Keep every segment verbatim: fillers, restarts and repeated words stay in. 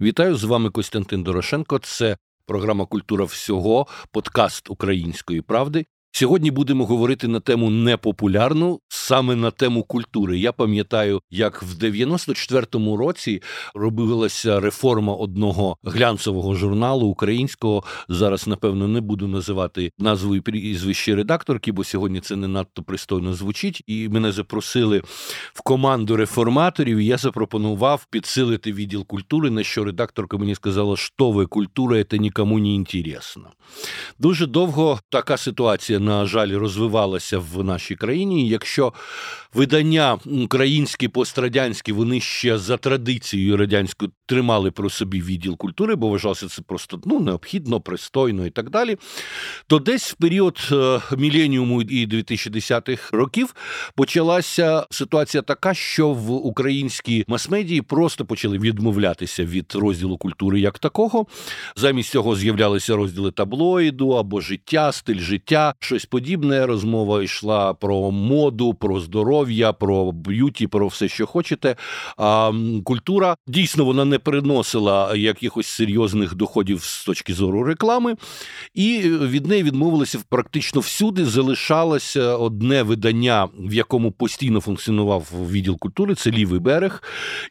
Вітаю, з вами Костянтин Дорошенко. Це програма «Культура всього», подкаст «Української правди». Сьогодні будемо говорити на тему непопулярну, саме на тему культури. Я пам'ятаю, як в дев'яносто четвертому році робилася реформа одного глянцевого журналу українського. Зараз, напевно, не буду називати назву і прізвище редакторки, бо сьогодні це не надто пристойно звучить. І мене запросили в команду реформаторів, і я запропонував підсилити відділ культури, на що редакторка мені сказала, що ви, культура, це нікому не інтересно. Дуже довго така ситуація, на жаль, розвивалася в нашій країні. Якщо видання українські, пострадянські, вони ще за традицією радянською тримали про собі відділ культури, бо вважалося це просто ну, необхідно, пристойно і так далі, то десь в період міленіуму і дві тисячі десятих років почалася ситуація така, що в українській мас-медії просто почали відмовлятися від розділу культури як такого. Замість цього з'являлися розділи таблоїду або життя, стиль життя, щось подібне. Розмова йшла про моду, про здоров'я, про б'юті, про все, що хочете. А культура, дійсно, вона не приносила якихось серйозних доходів з точки зору реклами. І від неї відмовилися практично всюди. Залишалося одне видання, в якому постійно функціонував відділ культури, це «Лівий берег».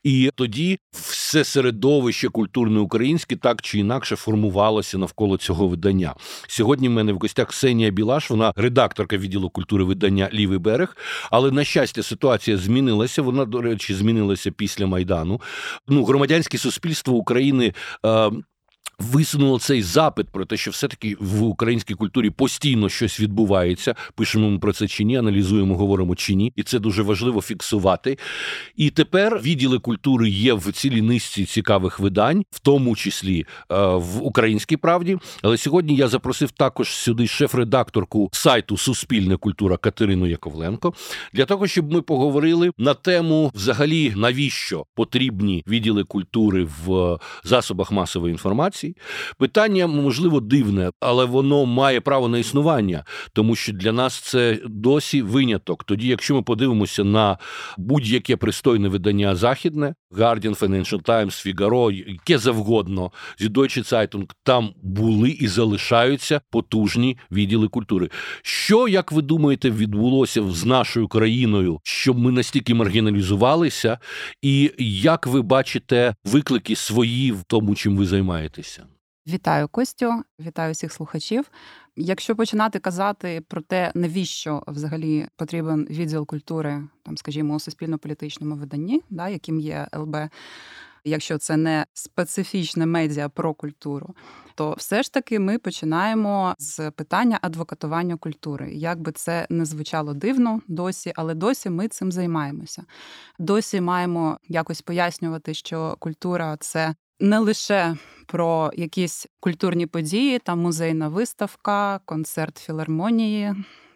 І тоді все середовище культурне українське так чи інакше формувалося навколо цього видання. Сьогодні в мене в гостях Ксенія Білаш, вона редакторка відділу культури видання «Лівий берег», але, на щастя, ситуація змінилася, вона, до речі, змінилася після Майдану. Ну, громадянське суспільство України е- висунуло цей запит про те, що все-таки в українській культурі постійно щось відбувається, пишемо ми про це чи ні, аналізуємо, говоримо чи ні, і це дуже важливо фіксувати. І тепер відділи культури є в цілій низці цікавих видань, в тому числі в «Українській правді». Але сьогодні я запросив також сюди шеф-редакторку сайту «Суспільне. Культура» Катерину Яковленко, для того, щоб ми поговорили на тему взагалі, навіщо потрібні відділи культури в засобах масової інформації. Питання, можливо, дивне, але воно має право на існування, тому що для нас це досі виняток. Тоді, якщо ми подивимося на будь-яке пристойне видання західне, Guardian, Financial Times, Figaro, яке завгодно, зі Deutsche Zeitung, там були і залишаються потужні відділи культури. Що, як ви думаєте, відбулося з нашою країною, щоб ми настільки маргіналізувалися, і як ви бачите виклики свої в тому, чим ви займаєтесь? Вітаю, Костю, вітаю всіх слухачів. Якщо починати казати про те, навіщо взагалі потрібен відділ культури, там, скажімо, у суспільно-політичному виданні, да, яким є ЛБ, якщо це не специфічне медіа про культуру, то все ж таки ми починаємо з питання адвокатування культури. Як би це не звучало дивно досі, але досі ми цим займаємося. Досі маємо якось пояснювати, що культура – це не лише про якісь культурні події, там музейна виставка, концерт філармонії,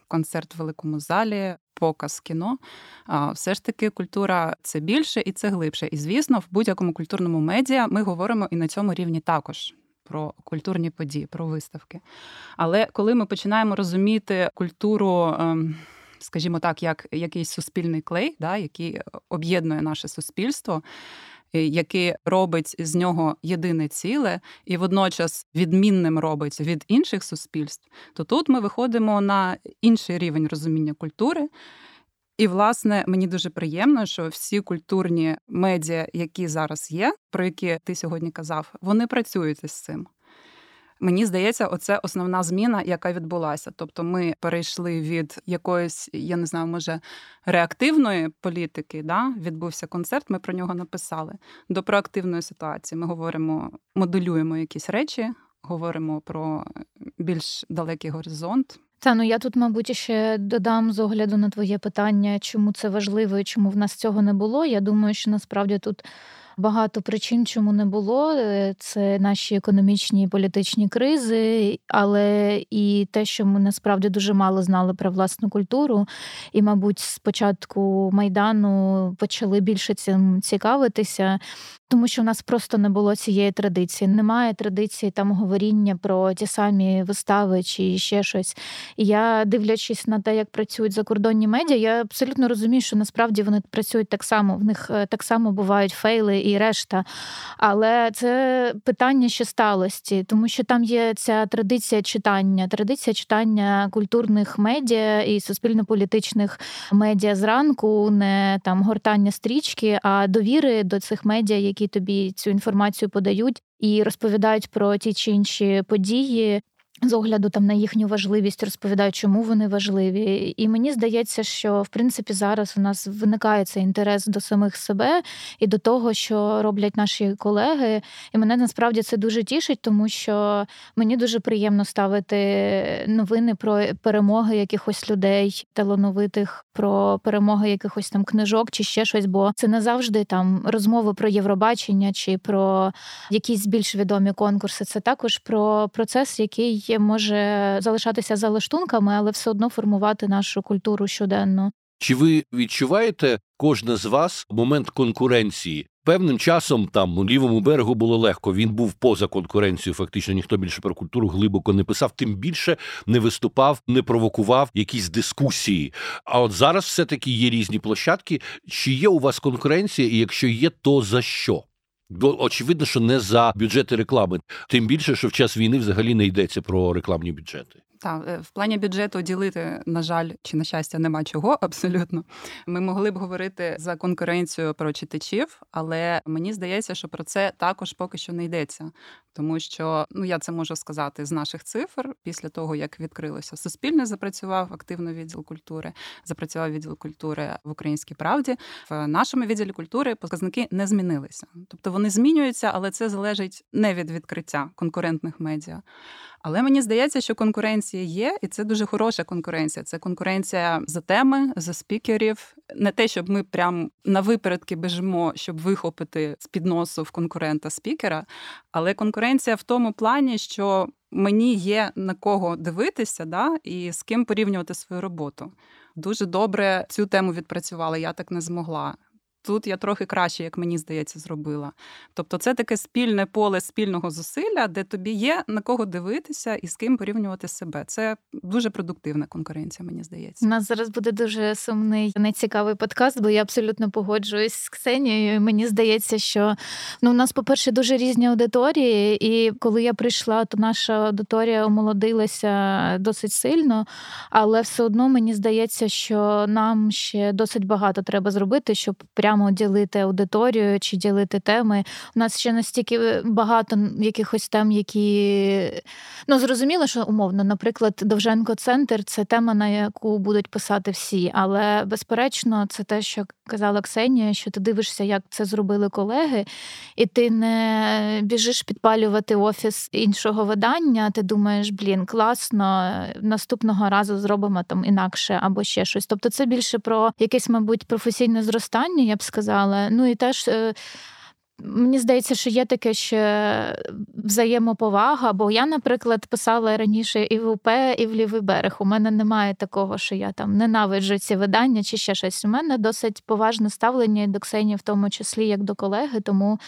концерт в великому залі, показ кіно. Все ж таки культура – це більше і це глибше. І, звісно, в будь-якому культурному медіа ми говоримо і на цьому рівні також про культурні події, про виставки. Але коли ми починаємо розуміти культуру, скажімо так, як якийсь суспільний клей, да, який об'єднує наше суспільство, який робить з нього єдине ціле і водночас відмінним робить від інших суспільств, то тут ми виходимо на інший рівень розуміння культури. І, власне, мені дуже приємно, що всі культурні медіа, які зараз є, про які ти сьогодні казав, вони працюють із цим. Мені здається, оце основна зміна, яка відбулася. Тобто ми перейшли від якоїсь, я не знаю, може, реактивної політики, да? Відбувся концерт, ми про нього написали, до проактивної ситуації. Ми говоримо, моделюємо якісь речі, говоримо про більш далекий горизонт. Та, ну я тут, мабуть, ще додам з огляду на твоє питання, чому це важливо і чому в нас цього не було. Я думаю, що насправді тут багато причин, чому не було. Це наші економічні і політичні кризи, але і те, що ми насправді дуже мало знали про власну культуру. І, мабуть, з початку Майдану почали більше цим цікавитися. Тому що в нас просто не було цієї традиції. Немає традиції там говоріння про ті самі вистави чи ще щось. І я, дивлячись на те, як працюють закордонні медіа, я абсолютно розумію, що насправді вони працюють так само. В них так само бувають фейли і решта. Але це питання ще сталості, тому що там є ця традиція читання. Традиція читання культурних медіа і суспільно-політичних медіа зранку, не там гортання стрічки, а довіри до цих медіа, які які тобі цю інформацію подають і розповідають про ті чи інші події, з огляду там на їхню важливість, розповідають, чому вони важливі. І мені здається, що, в принципі, зараз у нас виникає цей інтерес до самих себе і до того, що роблять наші колеги. І мене, насправді, це дуже тішить, тому що мені дуже приємно ставити новини про перемоги якихось людей, талановитих, про перемоги якихось там книжок чи ще щось, бо це не завжди там розмови про Євробачення чи про якісь більш відомі конкурси. Це також про процес, який може залишатися за лаштунками, але все одно формувати нашу культуру щоденно. Чи ви відчуваєте, кожна з вас, момент конкуренції? Певним часом там у «Лівому берегу» було легко. Він був поза конкуренцією, фактично. Ніхто більше про культуру глибоко не писав. Тим більше не виступав, не провокував якісь дискусії. А от зараз все-таки є різні площадки. Чи є у вас конкуренція? І якщо є, то за що? Очевидно, що не за бюджети реклами. Тим більше, що в час війни взагалі не йдеться про рекламні бюджети. Так, в плані бюджету ділити, на жаль, чи на щастя, нема чого абсолютно. Ми могли б говорити за конкуренцію про читачів, але мені здається, що про це також поки що не йдеться. Тому що, ну, я це можу сказати з наших цифр, після того, як відкрилося Суспільне, запрацював активно відділ культури, запрацював відділ культури в Українській правді, в нашому відділі культури показники не змінилися. Тобто вони змінюються, але це залежить не від відкриття конкурентних медіа. Але мені здається, що конкуренція є, і це дуже хороша конкуренція. Це конкуренція за теми, за спікерів. Не те, щоб ми прям на випередки біжимо, щоб вихопити з-під носу в конкурента спікера, але конкуренція в тому плані, що мені є на кого дивитися, да, і з ким порівнювати свою роботу. Дуже добре цю тему відпрацювала, я так не змогла. Тут я трохи краще, як мені здається, зробила. Тобто це таке спільне поле спільного зусилля, де тобі є на кого дивитися і з ким порівнювати себе. Це дуже продуктивна конкуренція, мені здається. У нас зараз буде дуже сумний, нецікавий подкаст, бо я абсолютно погоджуюсь з Ксенією. Мені здається, що, ну, у нас, по-перше, дуже різні аудиторії. І коли я прийшла, то наша аудиторія омолодилася досить сильно. Але все одно мені здається, що нам ще досить багато треба зробити, щоб прямо ділити аудиторію чи ділити теми. У нас ще настільки багато якихось тем, які... Ну, зрозуміло, що умовно, наприклад, Довженко-центр – це тема, на яку будуть писати всі. Але, безперечно, це те, що казала Ксенія, що ти дивишся, як це зробили колеги, і ти не біжиш підпалювати офіс іншого видання, ти думаєш, блін, класно, наступного разу зробимо там інакше або ще щось. Тобто це більше про якесь, мабуть, професійне зростання, я б сказала. Ну і теж... Мені здається, що є таке ще взаємоповага, бо я, наприклад, писала раніше і в УП, і в «Лівий берег». У мене немає такого, що я там ненавиджу ці видання чи ще щось. У мене досить поважне ставлення і до Ксенії, в тому числі, як до колеги, тому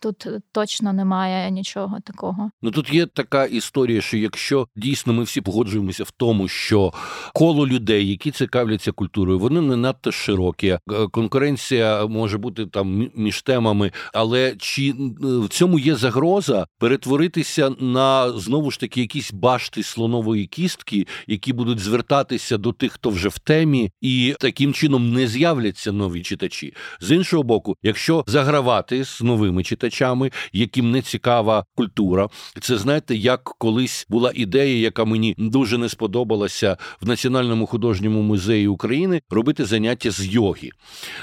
тут точно немає нічого такого. Ну, тут є така історія, що якщо дійсно ми всі погоджуємося в тому, що коло людей, які цікавляться культурою, вони не надто широкі. Конкуренція може бути там між темами, але чи в цьому є загроза перетворитися на, знову ж таки, якісь башти слонової кістки, які будуть звертатися до тих, хто вже в темі, і таким чином не з'являться нові читачі? З іншого боку, якщо загравати з новими читачами, яким не цікава культура, це, знаєте, як колись була ідея, яка мені дуже не сподобалася в Національному художньому музеї України, робити заняття з йоги.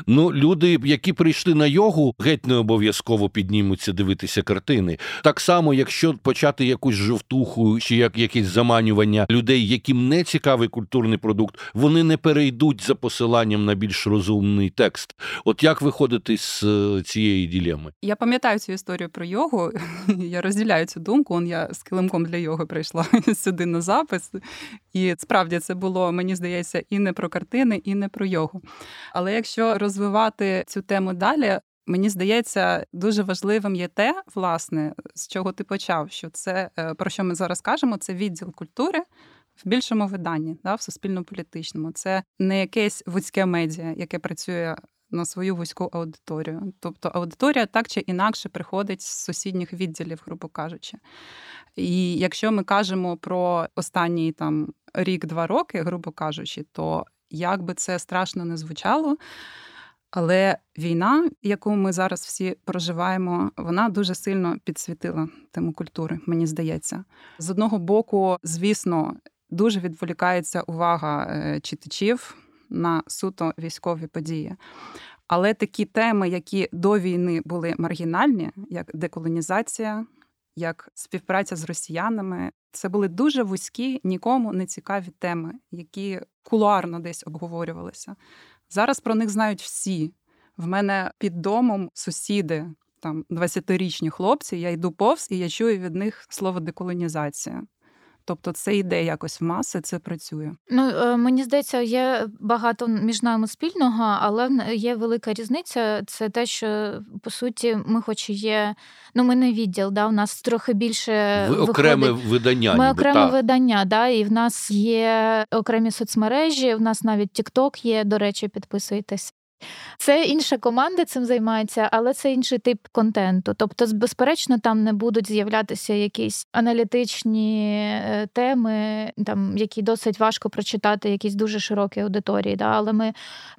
Ну, люди, які прийшли на йогу, геть не обов'язково піднімуться дивитися картини. Так само, якщо почати якусь жовтуху чи як, якесь заманювання людей, яким не цікавий культурний продукт, вони не перейдуть за посиланням на більш розумний текст. От як виходити з цієї дилеми? Я пам'ятаю цю історію про йогу, я розділяю цю думку, он я з килимком для йоги прийшла сюди на запис, і справді це було, мені здається, і не про картини, і не про йогу. Але якщо розвивати цю тему далі, Мені здається, дуже важливим є те, власне, з чого ти почав, що це, про що ми зараз кажемо, це відділ культури в більшому виданні, да, в суспільно-політичному. Це не якесь вузьке медіа, яке працює на свою вузьку аудиторію. Тобто аудиторія так чи інакше приходить з сусідніх відділів, грубо кажучи. І якщо ми кажемо про останні там рік-два роки, грубо кажучи, то як би це страшно не звучало, але війна, яку ми зараз всі проживаємо, вона дуже сильно підсвітила тему культури, мені здається. З одного боку, звісно, дуже відволікається увага читачів на суто військові події. Але такі теми, які до війни були маргінальні, як деколонізація, як співпраця з росіянами, це були дуже вузькі, нікому не цікаві теми, які кулуарно десь обговорювалися. Зараз про них знають всі. В мене під домом сусіди, там, двадцятирічні хлопці, я йду повз, і я чую від них слово «деколонізація». Тобто це йде якось в маси, це працює. Ну, мені здається, є багато між нами спільного, але є велика різниця. Це те, що, по суті, ми хоч і є... Ну, ми не відділ, да, у нас трохи більше... Ви окреме видання. Ми ніби, окреме та. видання, да, і в нас є окремі соцмережі, в нас навіть TikTok є, до речі, підписуйтесь. Це інша команда цим займається, але це інший тип контенту. Тобто, безперечно, там не будуть з'являтися якісь аналітичні теми, там, які досить важко прочитати якісь дуже широкі аудиторії. Да? Але ми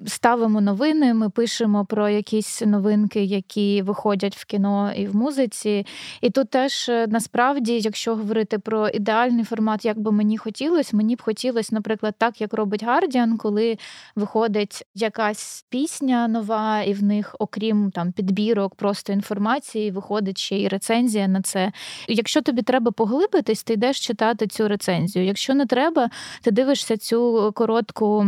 ставимо новини, ми пишемо про якісь новинки, які виходять в кіно і в музиці. І тут теж, насправді, якщо говорити про ідеальний формат, як би мені хотілося, мені б хотілося, наприклад, так, як робить Guardian, коли виходить якась пісня, Пісня нова, і в них, окрім там підбірок, просто інформації, виходить ще й рецензія на це. Якщо тобі треба поглибитись, ти йдеш читати цю рецензію. Якщо не треба, ти дивишся цю коротку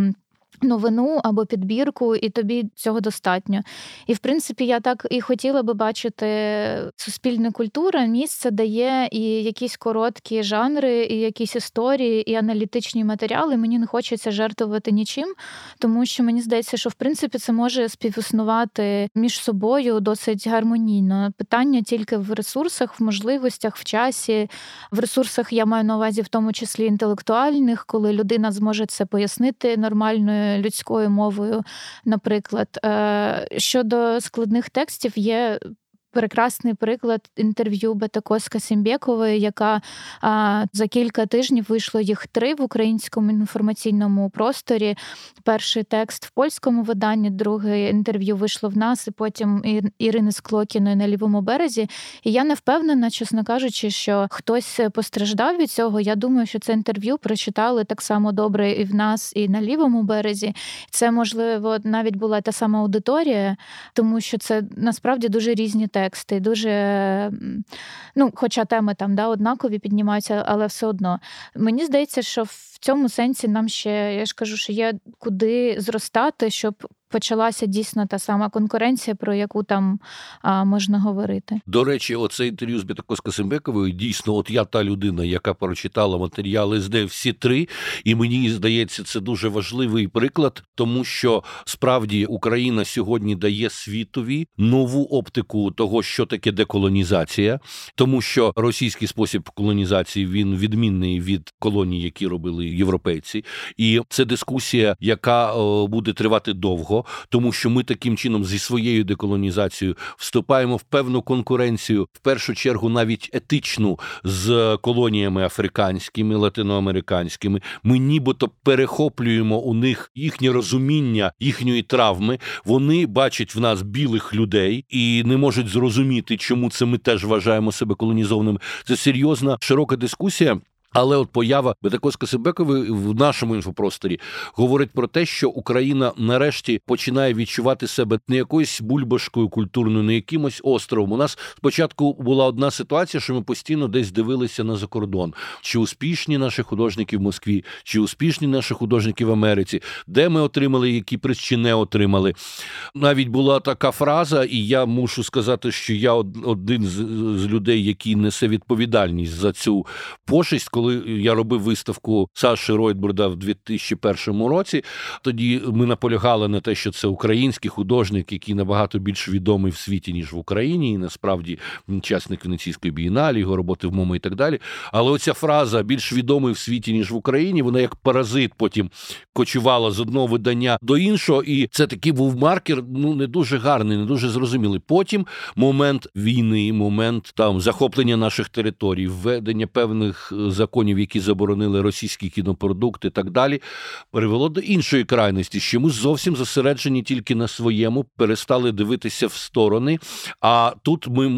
новину або підбірку, і тобі цього достатньо. І, в принципі, я так і хотіла би бачити суспільну культуру, місце, де є і якісь короткі жанри, і якісь історії, і аналітичні матеріали. Мені не хочеться жертвувати нічим, тому що мені здається, що, в принципі, це може співіснувати між собою досить гармонійно. Питання тільки в ресурсах, в можливостях, в часі. В ресурсах я маю на увазі в тому числі інтелектуальних, коли людина зможе це пояснити нормальною людською мовою, наприклад. Щодо складних текстів, є прекрасний приклад інтерв'ю Бета Коска-Сімбекової, яка а, за кілька тижнів вийшло їх три в українському інформаційному просторі. Перший текст в польському виданні, друге інтерв'ю вийшло в нас, і потім Ірини Склокіної на «Лівому березі». І я не впевнена, чесно кажучи, що хтось постраждав від цього. Я думаю, що це інтерв'ю прочитали так само добре і в нас, і на «Лівому березі». Це, можливо, навіть була та сама аудиторія, тому що це, насправді, дуже різні тексти. Тексти дуже, ну, хоча теми там, да, однакові піднімаються, але все одно. Мені здається, що в цьому сенсі нам ще, я ж кажу, що є куди зростати, щоб почалася дійсно та сама конкуренція, про яку там а, можна говорити. До речі, оце інтерв'ю з Бета Коска-Сімбековою, дійсно, от я та людина, яка прочитала матеріали з нею всі три, і мені здається, це дуже важливий приклад, тому що, справді, Україна сьогодні дає світові нову оптику того, що таке деколонізація, тому що російський спосіб колонізації, він відмінний від колоній, які робили європейці, і це дискусія, яка о, буде тривати довго, тому що ми таким чином зі своєю деколонізацією вступаємо в певну конкуренцію, в першу чергу навіть етичну, з колоніями африканськими, латиноамериканськими. Ми нібито перехоплюємо у них їхнє розуміння, їхньої травми. Вони бачать в нас білих людей і не можуть зрозуміти, чому це ми теж вважаємо себе колонізованими. Це серйозна, широка дискусія. Але от поява Бета Коска-Сімбекової в нашому інфопросторі говорить про те, що Україна нарешті починає відчувати себе не якоюсь бульбашкою культурною, не якимось островом. У нас спочатку була одна ситуація, що ми постійно десь дивилися на закордон. Чи успішні наші художники в Москві, чи успішні наші художники в Америці, де ми отримали, які приз чи не отримали. Навіть була така фраза, і я мушу сказати, що я один з людей, який несе відповідальність за цю пошесть, коли я робив виставку Саші Ройтбурда в дві тисячі першому році, тоді ми наполягали на те, що це український художник, який набагато більш відомий в світі, ніж в Україні, і насправді учасник Венеціанської бієнале, його роботи в МОМО і так далі. Але оця фраза «більш відомий в світі, ніж в Україні», вона як паразит потім кочувала з одного видання до іншого, і це такий був маркер, ну, не дуже гарний, не дуже зрозумілий. Потім момент війни, момент там захоплення наших територій, введення певних законів, які заборонили російські кінопродукти і так далі, привело до іншої крайності, що ми зовсім зосереджені тільки на своєму, перестали дивитися в сторони, а тут ми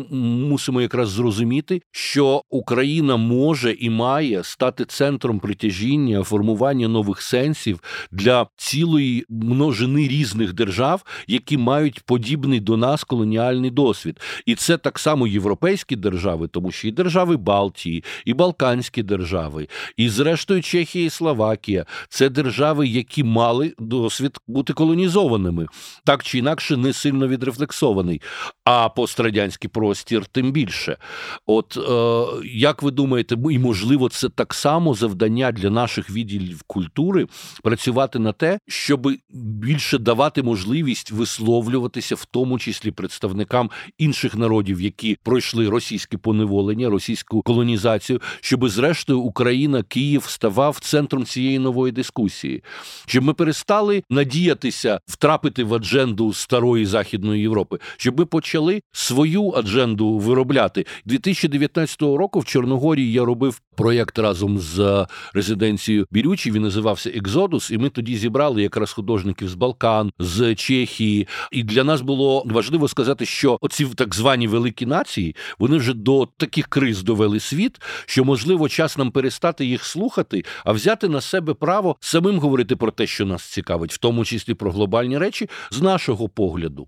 мусимо якраз зрозуміти, що Україна може і має стати центром притяжіння, формування нових сенсів для цілої множини різних держав, які мають подібний до нас колоніальний досвід. І це так само європейські держави, тому що і держави Балтії, і Балканські держави, і зрештою Чехія і Словакія – це держави, які мали досвід бути колонізованими, так чи інакше не сильно відрефлексований, а пострадянський простір тим більше. От е, як ви думаєте, і можливо це так само завдання для наших відділів культури – працювати на те, щоб більше давати можливість висловлюватися, в тому числі представникам інших народів, які пройшли російське поневолення, російську колонізацію, щоб зрештою Україна, Київ ставав центром цієї нової дискусії. Щоб ми перестали надіятися втрапити в адженду старої Західної Європи, щоб ми почали свою адженду виробляти. дві тисячі дев'ятнадцятого року в Чорногорії я робив проєкт разом з резиденцією Бірючі, він називався «Екзодус», і ми тоді зібрали якраз художників з Балкан, з Чехії. І для нас було важливо сказати, що оці так звані великі нації, вони вже до таких криз довели світ, що, можливо, час нам перестати їх слухати, а взяти на себе право самим говорити про те, що нас цікавить, в тому числі про глобальні речі, з нашого погляду.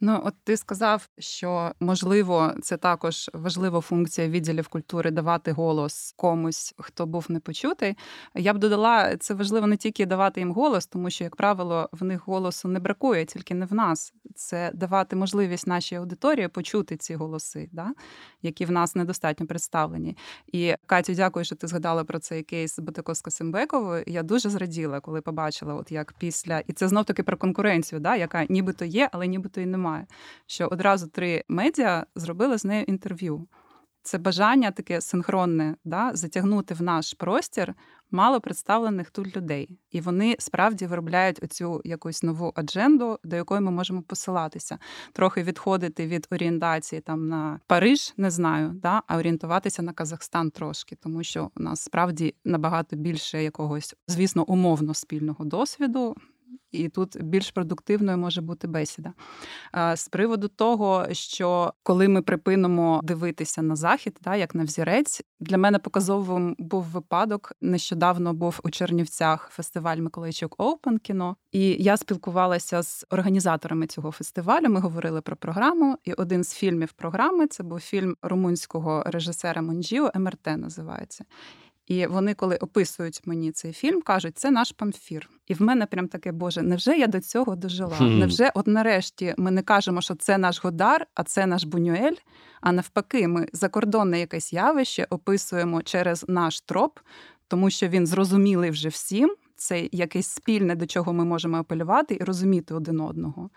Ну, от ти сказав, що, можливо, це також важлива функція відділів культури – давати голос комусь, хто був непочутий. Я б додала, це важливо не тільки давати їм голос, тому що, як правило, в них голосу не бракує, тільки не в нас. Це давати можливість нашій аудиторії почути ці голоси, да? Які в нас недостатньо представлені. І, Катю, дякую, що ти згадала про цей кейс Бети Коска-Сімбекової. Я дуже зраділа, коли побачила, от як після... І це знов-таки про конкуренцію, да? Яка нібито є, але нібито і немає. Що одразу три медіа зробили з нею інтерв'ю. Це бажання таке синхронне, да, затягнути в наш простір мало представлених тут людей. І вони справді виробляють оцю якусь нову адженду, до якої ми можемо посилатися. Трохи відходити від орієнтації там на Париж, не знаю, да, а орієнтуватися на Казахстан трошки, тому що у нас справді набагато більше якогось, звісно, умовно спільного досвіду. І тут більш продуктивною може бути бесіда. З приводу того, що коли ми припинимо дивитися на Захід, так, як на взірець, для мене показовим був випадок. Нещодавно був у Чернівцях фестиваль «Миколайчук Open Kino». І я спілкувалася з організаторами цього фестивалю, ми говорили про програму. І один з фільмів програми – це був фільм румунського режисера Мунджіо, «МРТ» називається. І вони, коли описують мені цей фільм, кажуть, це наш памфір. І в мене прям таке, боже, невже я до цього дожила? Hmm. Невже от нарешті ми не кажемо, що це наш Годар, а це наш Бунюель? А навпаки, ми закордонне якесь явище описуємо через наш троп, тому що він зрозумілий вже всім. Це якесь спільне, до чого ми можемо апелювати і розуміти один одного.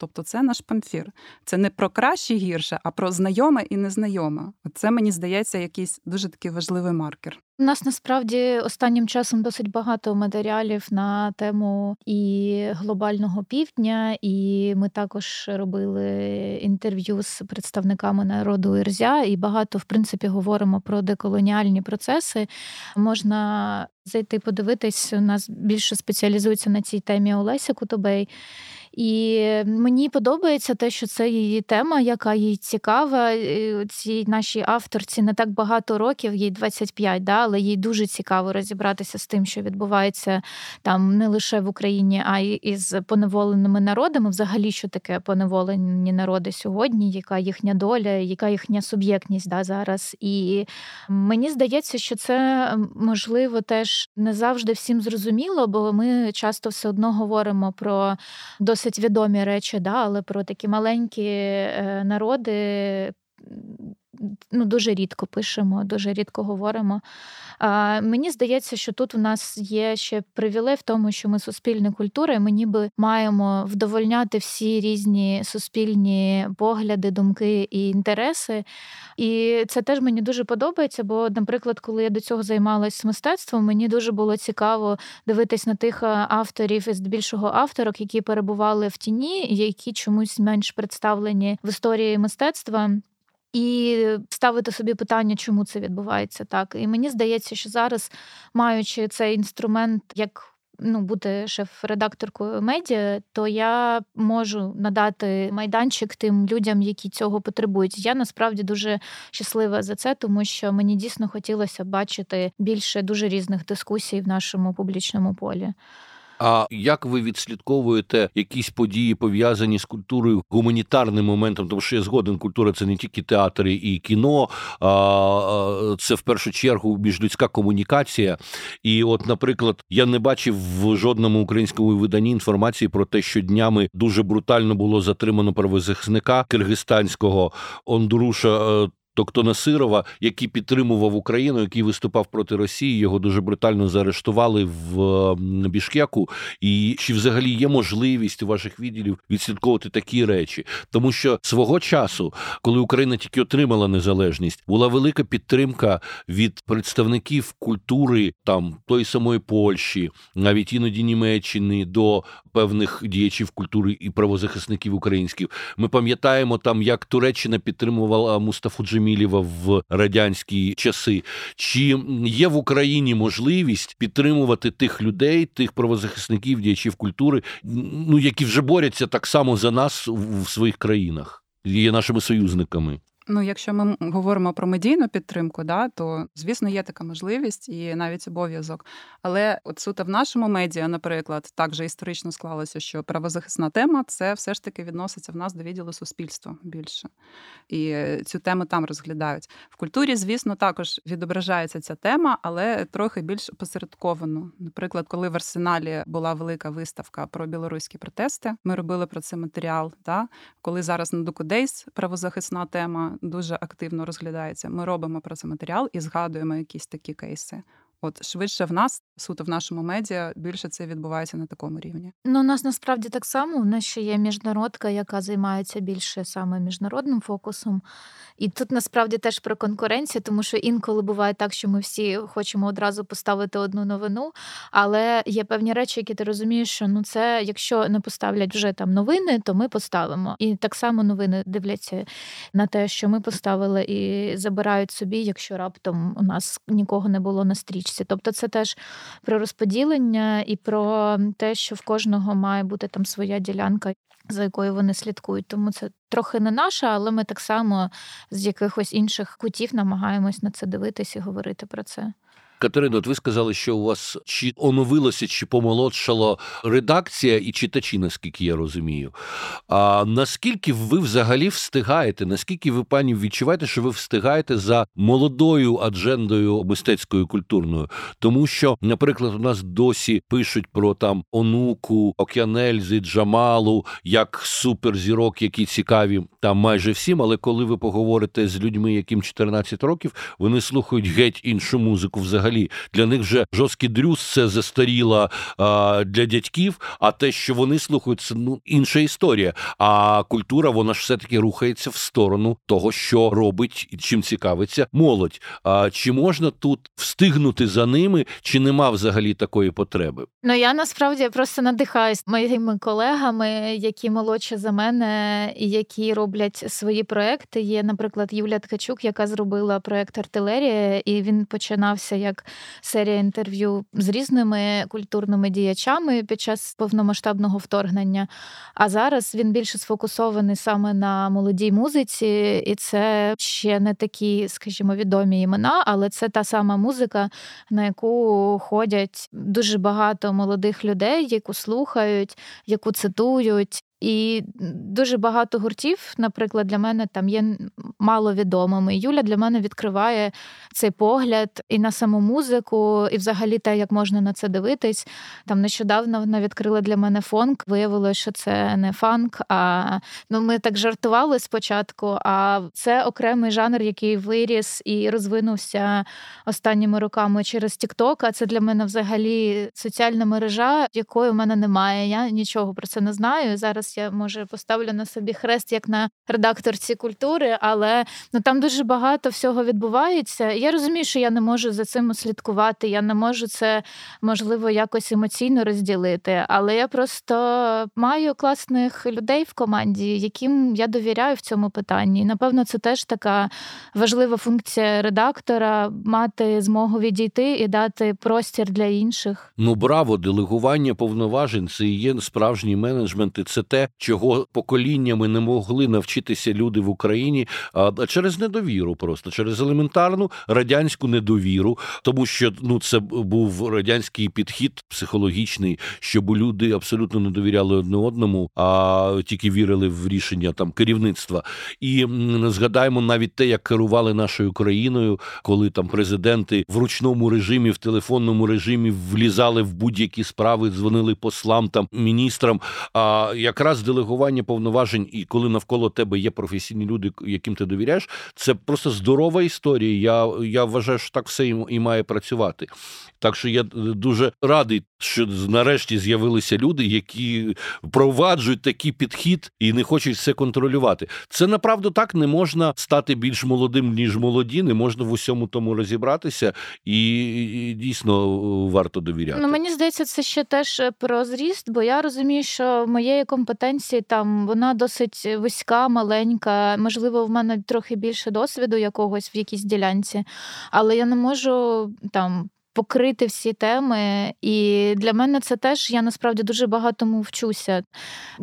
Тобто це наш памфір. Це не про краще і гірше, а про знайоме і незнайоме. Це, мені здається, якийсь дуже такий важливий маркер. У нас, насправді, останнім часом досить багато матеріалів на тему і глобального півдня, і ми також робили інтерв'ю з представниками народу Ірзя, і багато, в принципі, говоримо про деколоніальні процеси. Можна зайти подивитись, у нас більше спеціалізується на цій темі Олеся Кутобей. І мені подобається те, що це її тема, яка їй цікава. Цій нашій авторці не так багато років, їй двадцять п'ять, да? Але їй дуже цікаво розібратися з тим, що відбувається там не лише в Україні, а й з поневоленими народами. Взагалі, що таке поневолені народи сьогодні, яка їхня доля, яка їхня суб'єктність, да, зараз. І мені здається, що це, можливо, теж не завжди всім зрозуміло, бо ми часто все одно говоримо про досить відомі речі, да, але про такі маленькі народи, ну, дуже рідко пишемо, дуже рідко говоримо. А, мені здається, що тут у нас є ще привілей в тому, що ми суспільна культура, і ми ніби маємо вдовольняти всі різні суспільні погляди, думки і інтереси. І це теж мені дуже подобається, бо, наприклад, коли я до цього займалась мистецтвом, мені дуже було цікаво дивитись на тих авторів, і здебільшого авторок, які перебували в тіні, які чомусь менш представлені в історії мистецтва. І ставити собі питання, чому це відбувається так. І мені здається, що зараз, маючи цей інструмент, як ну, бути шеф-редакторкою медіа, то я можу надати майданчик тим людям, які цього потребують. Я насправді дуже щаслива за це, тому що мені дійсно хотілося бачити більше дуже різних дискусій в нашому публічному полі. А як ви відслідковуєте якісь події, пов'язані з культурою, гуманітарним моментом? Тому що я згоден, культура – це не тільки театр і кіно, а це в першу чергу міжлюдська комунікація. І от, наприклад, я не бачив в жодному українському виданні інформації про те, що днями дуже брутально було затримано правозахисника киргизстанського Ондуруша Токтонасирова, який підтримував Україну, який виступав проти Росії, його дуже брутально заарештували в Бішкеку. І чи взагалі є можливість у ваших відділів відслідковувати такі речі? Тому що свого часу, коли Україна тільки отримала незалежність, була велика підтримка від представників культури там тої самої Польщі, навіть іноді Німеччини, до певних діячів культури і правозахисників українських. Ми пам'ятаємо там, як Туреччина підтримувала Мустафу Джемілова в радянські часи. Чи є в Україні можливість підтримувати тих людей, тих правозахисників, діячів культури, ну, які вже борються так само за нас в своїх країнах, є нашими союзниками? Ну, якщо ми говоримо про медійну підтримку, да, то, звісно, є така можливість і навіть обов'язок. Але от суто в нашому медіа, наприклад, так же історично склалося, що правозахисна тема, це все ж таки відноситься в нас до відділу суспільства більше. І цю тему там розглядають. В культурі, звісно, також відображається ця тема, але трохи більш посередковано. Наприклад, коли в Арсеналі була велика виставка про білоруські протести, ми робили про це матеріал. Да? Коли зараз на Докудейс правозахисна тема дуже активно розглядається. Ми робимо про це матеріал і згадуємо якісь такі кейси. От швидше в нас, суто в нашому медіа, більше це відбувається на такому рівні. Ну, у нас насправді так само. У нас ще є міжнародка, яка займається більше саме міжнародним фокусом. І тут насправді теж про конкуренцію, тому що інколи буває так, що ми всі хочемо одразу поставити одну новину, але є певні речі, які ти розумієш, що ну це, якщо не поставлять вже там новини, то ми поставимо. І так само новини дивляться на те, що ми поставили, і забирають собі, якщо раптом у нас нікого не було на стрічці. Тобто це теж про розподілення і про те, що в кожного має бути там своя ділянка, за якою вони слідкують. Тому це трохи не наша, але ми так само з якихось інших кутів намагаємось на це дивитись і говорити про це. Катерина, от ви сказали, що у вас чи оновилося, чи помолодшала редакція і читачі, наскільки я розумію. А наскільки ви взагалі встигаєте, наскільки ви, пані, відчуваєте, що ви встигаєте за молодою аджендою мистецькою, культурною? Тому що, наприклад, у нас досі пишуть про там онуку Ок'янельзи, Джамалу, як суперзірок, які цікаві там майже всім, але коли ви поговорите з людьми, яким чотирнадцять років, вони слухають геть іншу музику взагалі. Для них вже жорсткий дрюс – це застаріло а, для дядьків, а те, що вони слухають, це ну, інша історія. А культура, вона ж все-таки рухається в сторону того, що робить і чим цікавиться молодь. А, чи можна тут встигнути за ними, чи нема взагалі такої потреби? Ну, я насправді просто надихаюсь моїми колегами, які молодші за мене, і які роблять свої проекти. Є, наприклад, Юлія Ткачук, яка зробила проект «Артилерія», і він починався як як серія інтерв'ю з різними культурними діячами під час повномасштабного вторгнення. А зараз він більше сфокусований саме на молодій музиці, і це ще не такі, скажімо, відомі імена, але це та сама музика, на яку ходять дуже багато молодих людей, яку слухають, яку цитують. І дуже багато гуртів, наприклад, для мене там є маловідомими. Юля для мене відкриває цей погляд і на саму музику, і взагалі те, як можна на це дивитись. Там нещодавно вона відкрила для мене фонк. Виявилося, що це не фанк, а ну ми так жартували спочатку, а це окремий жанр, який виріс і розвинувся останніми роками через TikTok. А це для мене взагалі соціальна мережа, якої в мене немає. Я нічого про це не знаю. Зараз я, може, поставлю на собі хрест як на редакторці культури, але ну, там дуже багато всього відбувається. Я розумію, що я не можу за цим слідкувати, я не можу це, можливо, якось емоційно розділити, але я просто маю класних людей в команді, яким я довіряю в цьому питанні. І, напевно, це теж така важлива функція редактора – мати змогу відійти і дати простір для інших. Ну, браво! Делегування повноважень – це і є справжній менеджмент, і це те, чого поколіннями не могли навчитися люди в Україні, а через недовіру просто, через елементарну радянську недовіру, тому що ну це був радянський підхід психологічний, щоб люди абсолютно не довіряли одне одному, а тільки вірили в рішення там керівництва. І згадаємо навіть те, як керували нашою країною, коли там президенти в ручному режимі, в телефонному режимі влізали в будь-які справи, дзвонили послам, там міністрам, а якраз делегування повноважень, і коли навколо тебе є професійні люди, яким ти довіряєш, це просто здорова історія. Я, я вважаю, що так все і, і має працювати. Так що я дуже радий, що нарешті з'явилися люди, які проваджують такий підхід і не хочуть все контролювати. Це, направду, так не можна стати більш молодим, ніж молоді, не можна в усьому тому розібратися і, і дійсно варто довіряти. Ну, мені здається, це ще теж про зріст, бо я розумію, що моєї компетенції там, вона досить вузька, маленька, можливо, в мене трохи більше досвіду якогось в якійсь ділянці, але я не можу там покрити всі теми, і для мене це теж, я насправді дуже багатому вчуся.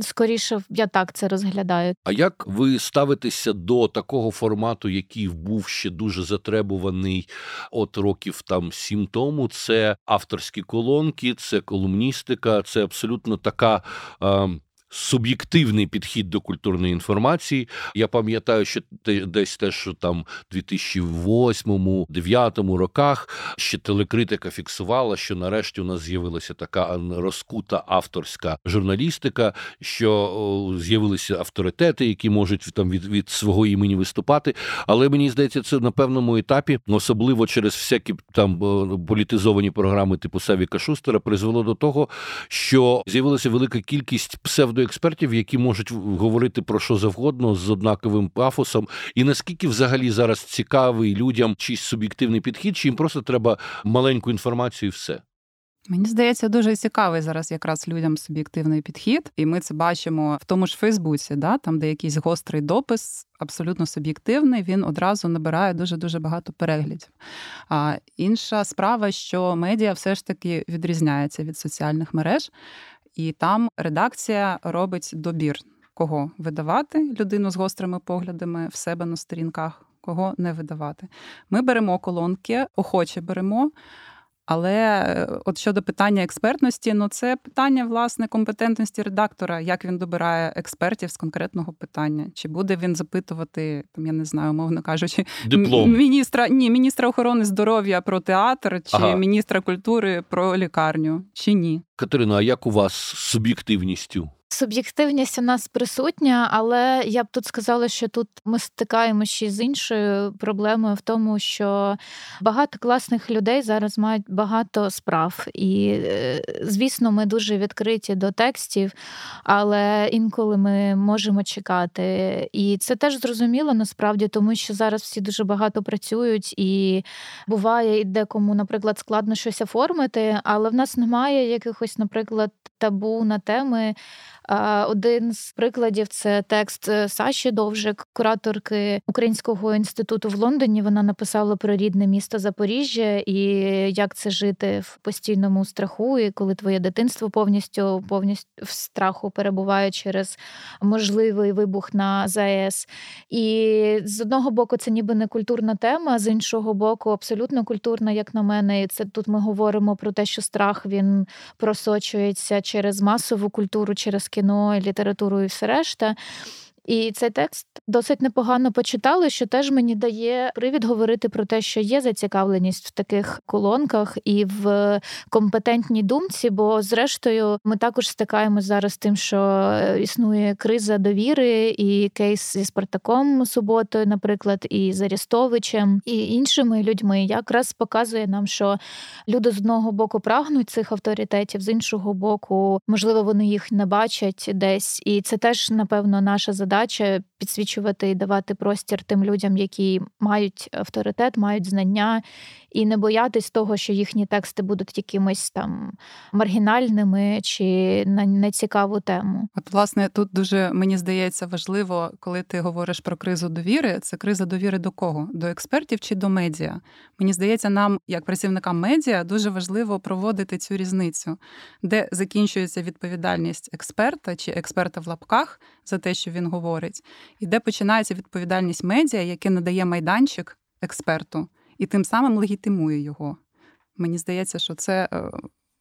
Скоріше, я так це розглядаю. А як ви ставитеся до такого формату, який був ще дуже затребуваний от років там сім тому? Це авторські колонки, це колумністика, це абсолютно така... Е- суб'єктивний підхід до культурної інформації. Я пам'ятаю, що десь теж там в дві тисячі восьмому-дві тисячі дев'ятому роках ще телекритика фіксувала, що нарешті у нас з'явилася така розкута авторська журналістика, що з'явилися авторитети, які можуть там від, від свого імені виступати. Але мені здається, це на певному етапі, особливо через всякі там політизовані програми типу Савіка Шустера, призвело до того, що з'явилася велика кількість псевдоекспертів, експертів, які можуть говорити про що завгодно з однаковим пафосом. І наскільки взагалі зараз цікавий людям чийсь суб'єктивний підхід, чи їм просто треба маленьку інформацію і все? Мені здається, дуже цікавий зараз якраз людям суб'єктивний підхід. І ми це бачимо в тому ж Фейсбуці, да? Там, де якийсь гострий допис, абсолютно суб'єктивний, він одразу набирає дуже-дуже багато переглядів. А інша справа, що медіа все ж таки відрізняється від соціальних мереж, і там редакція робить добір, кого видавати, людину з гострими поглядами в себе на сторінках, кого не видавати. Ми беремо колонки, охоче беремо, але от щодо питання експертності, ну це питання, власне, компетентності редактора, як він добирає експертів з конкретного питання. Чи буде він запитувати, там я не знаю, умовно кажучи, Диплом. міністра, ні, міністра охорони здоров'я про театр, чи ага. міністра культури про лікарню, чи ні. Катерина, а як у вас з суб'єктивністю? Суб'єктивність у нас присутня, але я б тут сказала, що тут ми стикаємося ще з іншою проблемою в тому, що багато класних людей зараз мають багато справ. І, звісно, ми дуже відкриті до текстів, але інколи ми можемо чекати. І це теж зрозуміло, насправді, тому що зараз всі дуже багато працюють, і буває і декому, наприклад, складно щось оформити, але в нас немає якихось, наприклад, табу на теми. Один з прикладів – це текст Саші Довжик, кураторки Українського інституту в Лондоні. Вона написала про рідне місто Запоріжжя і як це жити в постійному страху, і коли твоє дитинство повністю, повністю в страху перебуває через можливий вибух на ЗАЕС. І з одного боку це ніби не культурна тема, з іншого боку абсолютно культурна, як на мене. І це тут ми говоримо про те, що страх, він просочується через масову культуру, через кіно, літературу і все решта. І цей текст досить непогано почитали, що теж мені дає привід говорити про те, що є зацікавленість в таких колонках і в компетентній думці, бо, зрештою, ми також стикаємось зараз з тим, що існує криза довіри і кейс зі Спартаком Суботою, наприклад, і з Арістовичем, і іншими людьми. Якраз показує нам, що люди з одного боку прагнуть цих авторитетів, з іншого боку, можливо, вони їх не бачать десь. І це теж, напевно, наша задача. Задача підсвічувати і давати простір тим людям, які мають авторитет, мають знання, і не боятись того, що їхні тексти будуть якимись там маргінальними чи на нецікаву тему. От, власне, тут дуже, мені здається, важливо, коли ти говориш про кризу довіри, це криза довіри до кого? До експертів чи до медіа? Мені здається, нам, як працівникам медіа, дуже важливо проводити цю різницю, де закінчується відповідальність експерта чи експерта в лапках за те, що він говорить, і де починається відповідальність медіа, яке надає майданчик експерту, і тим самим легітимує його. Мені здається, що це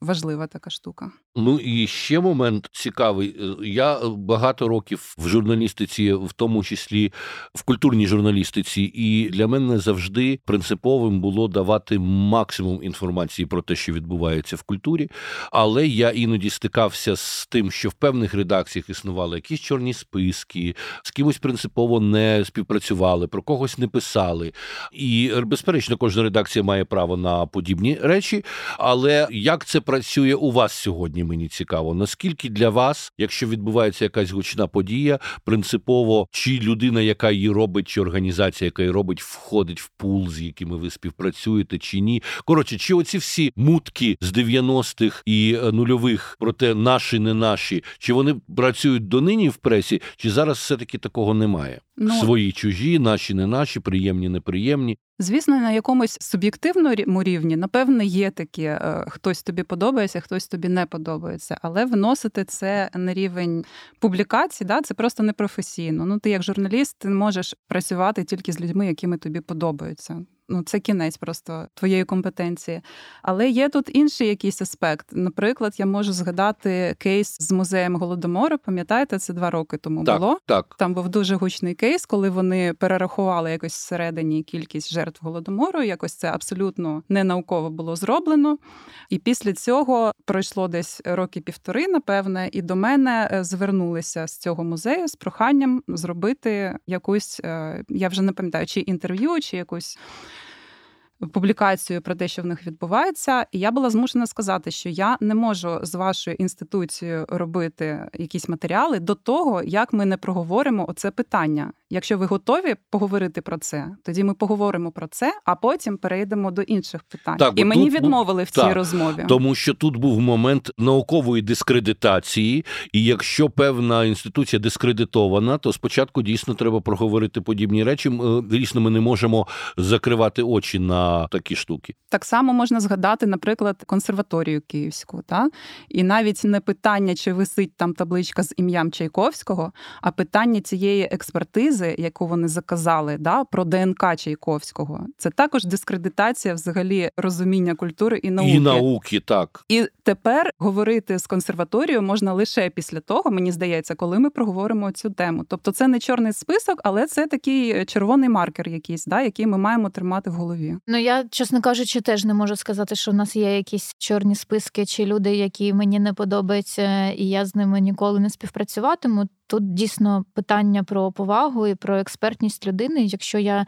важлива така штука. Ну і ще момент цікавий. Я багато років в журналістиці, в тому числі в культурній журналістиці, і для мене завжди принциповим було давати максимум інформації про те, що відбувається в культурі, але я іноді стикався з тим, що в певних редакціях існували якісь чорні списки, з кимось принципово не співпрацювали, про когось не писали. І, безперечно, кожна редакція має право на подібні речі, але як це працює у вас сьогодні, мені цікаво. Наскільки для вас, якщо відбувається якась гучна подія, принципово, чи людина, яка її робить, чи організація, яка її робить, входить в пул, з якими ви співпрацюєте, чи ні? Коротше, чи оці всі мутки з дев'яностих і нульових про те, наші, не наші, чи вони працюють донині в пресі, чи зараз все-таки такого немає? Ну... Свої, чужі, наші, не наші, приємні, неприємні. Звісно, на якомусь суб'єктивному рівні, напевно, є такі, хтось тобі подобається, хтось тобі не подобається, але вносити це на рівень публікацій, да, це просто непрофесійно. Ну, ти як журналіст, ти можеш працювати тільки з людьми, якими тобі подобаються. Ну, це кінець просто твоєї компетенції. Але є тут інший якийсь аспект. Наприклад, я можу згадати кейс з музеєм Голодомору. Пам'ятаєте, це два роки тому так, було? Так. Там був дуже гучний кейс, коли вони перерахували якось всередині кількість жертв Голодомору. Якось це абсолютно ненауково було зроблено. І після цього пройшло десь роки півтори, напевне, і до мене звернулися з цього музею з проханням зробити якусь, я вже не пам'ятаю, чи інтерв'ю, чи якусь публікацію про те, що в них відбувається, і я була змушена сказати, що я не можу з вашою інституцією робити якісь матеріали до того, як ми не проговоримо оце питання. Якщо ви готові поговорити про це, тоді ми поговоримо про це, а потім перейдемо до інших питань. Так, і мені відмовили був... в цій так, розмові. Тому що тут був момент наукової дискредитації, і якщо певна інституція дискредитована, то спочатку дійсно треба проговорити подібні речі. Дійсно, ми не можемо закривати очі на такі штуки. Так само можна згадати, наприклад, консерваторію Київську. Та? І навіть не питання, чи висить там табличка з ім'ям Чайковського, а питання цієї експертизи, яку вони заказали, да, про ДНК Чайковського. Це також дискредитація взагалі розуміння культури і науки. І науки, так. І тепер говорити з консерваторією можна лише після того, мені здається, коли ми проговоримо цю тему. Тобто це не чорний список, але це такий червоний маркер якийсь, да, який ми маємо тримати в голові. Ну, я, чесно кажучи, теж не можу сказати, що в нас є якісь чорні списки чи люди, які мені не подобаються, і я з ними ніколи не співпрацюватиму. Тут дійсно питання про повагу і про експертність людини. Якщо я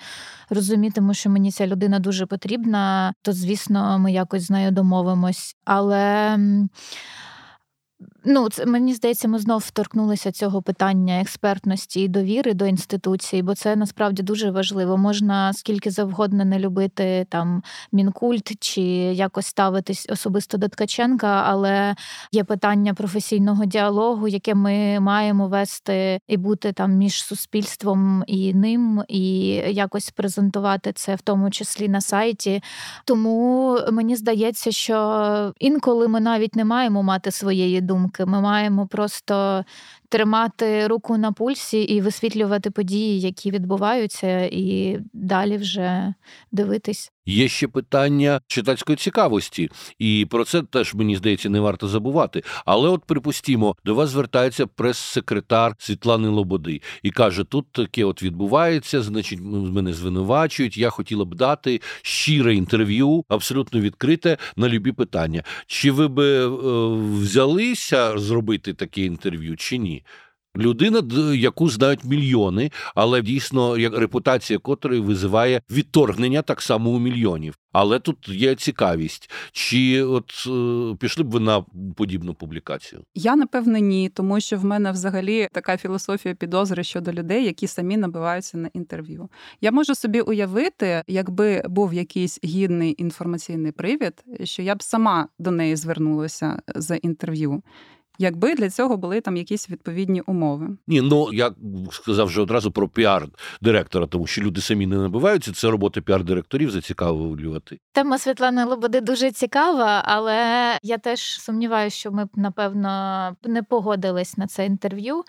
розумітиму, що мені ця людина дуже потрібна, то, звісно, ми якось з нею домовимось. Але... Ну, це, мені здається, ми знов вторкнулися цього питання експертності і довіри до інституції, бо це насправді дуже важливо. Можна скільки завгодно не любити там Мінкульт чи якось ставитись особисто до Ткаченка, але є питання професійного діалогу, яке ми маємо вести і бути там між суспільством і ним, і якось презентувати це, в тому числі на сайті. Тому мені здається, що інколи ми навіть не маємо мати своєї думки. Ми маємо просто тримати руку на пульсі і висвітлювати події, які відбуваються, і далі вже дивитись. Є ще питання читацької цікавості, і про це теж, мені здається, не варто забувати. Але от, припустімо, до вас звертається прес-секретар Світлани Лободи і каже, тут таке от відбувається, значить, мене звинувачують, я хотіла б дати щире інтерв'ю, абсолютно відкрите, на любі питання. Чи ви б е, взялися зробити таке інтерв'ю, чи ні? Людина, яку знають мільйони, але дійсно репутація котрої визиває відторгнення так само у мільйонів. Але тут є цікавість. Чи от пішли б ви на подібну публікацію? Я, напевно, ні, тому що в мене взагалі така філософія підозри щодо людей, які самі набиваються на інтерв'ю. Я можу собі уявити, якби був якийсь гідний інформаційний привід, що я б сама до неї звернулася за інтерв'ю. Якби для цього були там якісь відповідні умови. Ні, ну, я сказав вже одразу про піар-директора, тому що люди самі не набиваються, це робота піар-директорів зацікавлювати. Тема Світлани Лободи дуже цікава, але я теж сумніваюся, що ми б, напевно, не погодились на це інтерв'ю.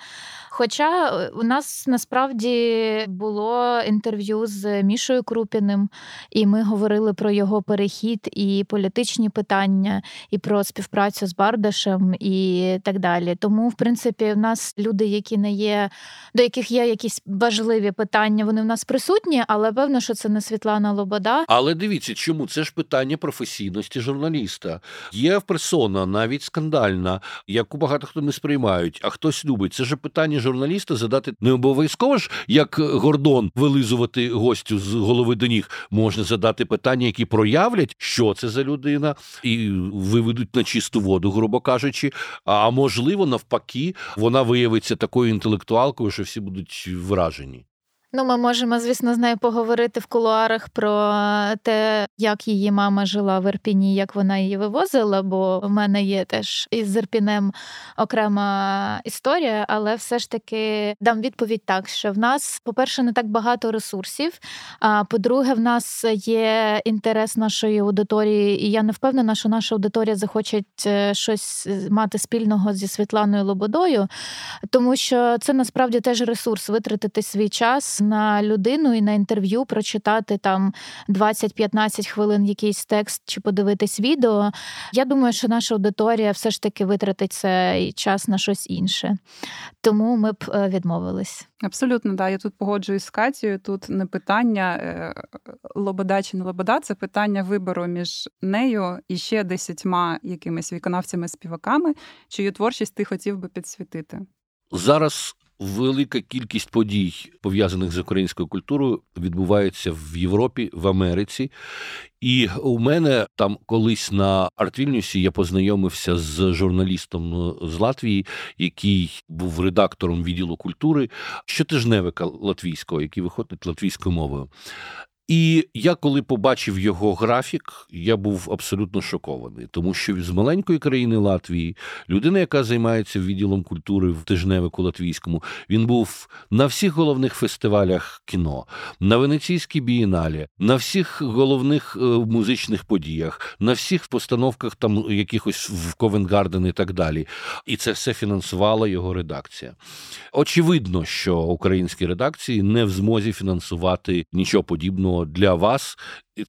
Хоча у нас, насправді, було інтерв'ю з Мішою Крупіним, і ми говорили про його перехід, і політичні питання, і про співпрацю з Бардашем, і і так далі. Тому, в принципі, в нас люди, які не є, до яких є якісь важливі питання, вони в нас присутні, але певно, що це не Світлана Лобода. Але дивіться, чому? Це ж питання професійності журналіста. Є персона, навіть скандальна, яку багато хто не сприймають, а хтось любить. Це ж питання журналіста задати не обов'язково ж, як Гордон вилизувати гостю з голови до ніг. Можна задати питання, які проявлять, що це за людина, і виведуть на чисту воду, грубо кажучи. А можливо, навпаки, вона виявиться такою інтелектуалкою, що всі будуть вражені. Ну, ми можемо, звісно, з нею поговорити в кулуарах про те, як її мама жила в Ірпіні, як вона її вивозила, бо в мене є теж із Ірпінем окрема історія, але все ж таки дам відповідь так, що в нас, по-перше, не так багато ресурсів, а по-друге, в нас є інтерес нашої аудиторії, і я не впевнена, що наша аудиторія захоче щось мати спільного зі Світланою Лободою, тому що це насправді теж ресурс витратити свій час на людину і на інтерв'ю, прочитати там двадцять-п'ятнадцять хвилин якийсь текст чи подивитись відео. Я думаю, що наша аудиторія все ж таки витратить цей час на щось інше. Тому ми б відмовились. Абсолютно, да. Я тут погоджуюсь з Катією. Тут не питання Лобода чи не Лобода, це питання вибору між нею і ще десятьма якимись виконавцями-співаками, чию творчість ти хотів би підсвітити. Зараз велика кількість подій, пов'язаних з українською культурою, відбувається в Європі, в Америці. І у мене там колись на Артвільнюсі я познайомився з журналістом з Латвії, який був редактором відділу культури щотижневика латвійського, який виходить латвійською мовою. І я, коли побачив його графік, я був абсолютно шокований, тому що з маленької країни Латвії людина, яка займається відділом культури в тижневику латвійському, він був на всіх головних фестивалях кіно, на Венеціанській бієнале, на всіх головних музичних подіях, на всіх постановках там якихось в Ковенгарден і так далі. І це все фінансувала його редакція. Очевидно, що українські редакції не в змозі фінансувати нічого подібного для вас.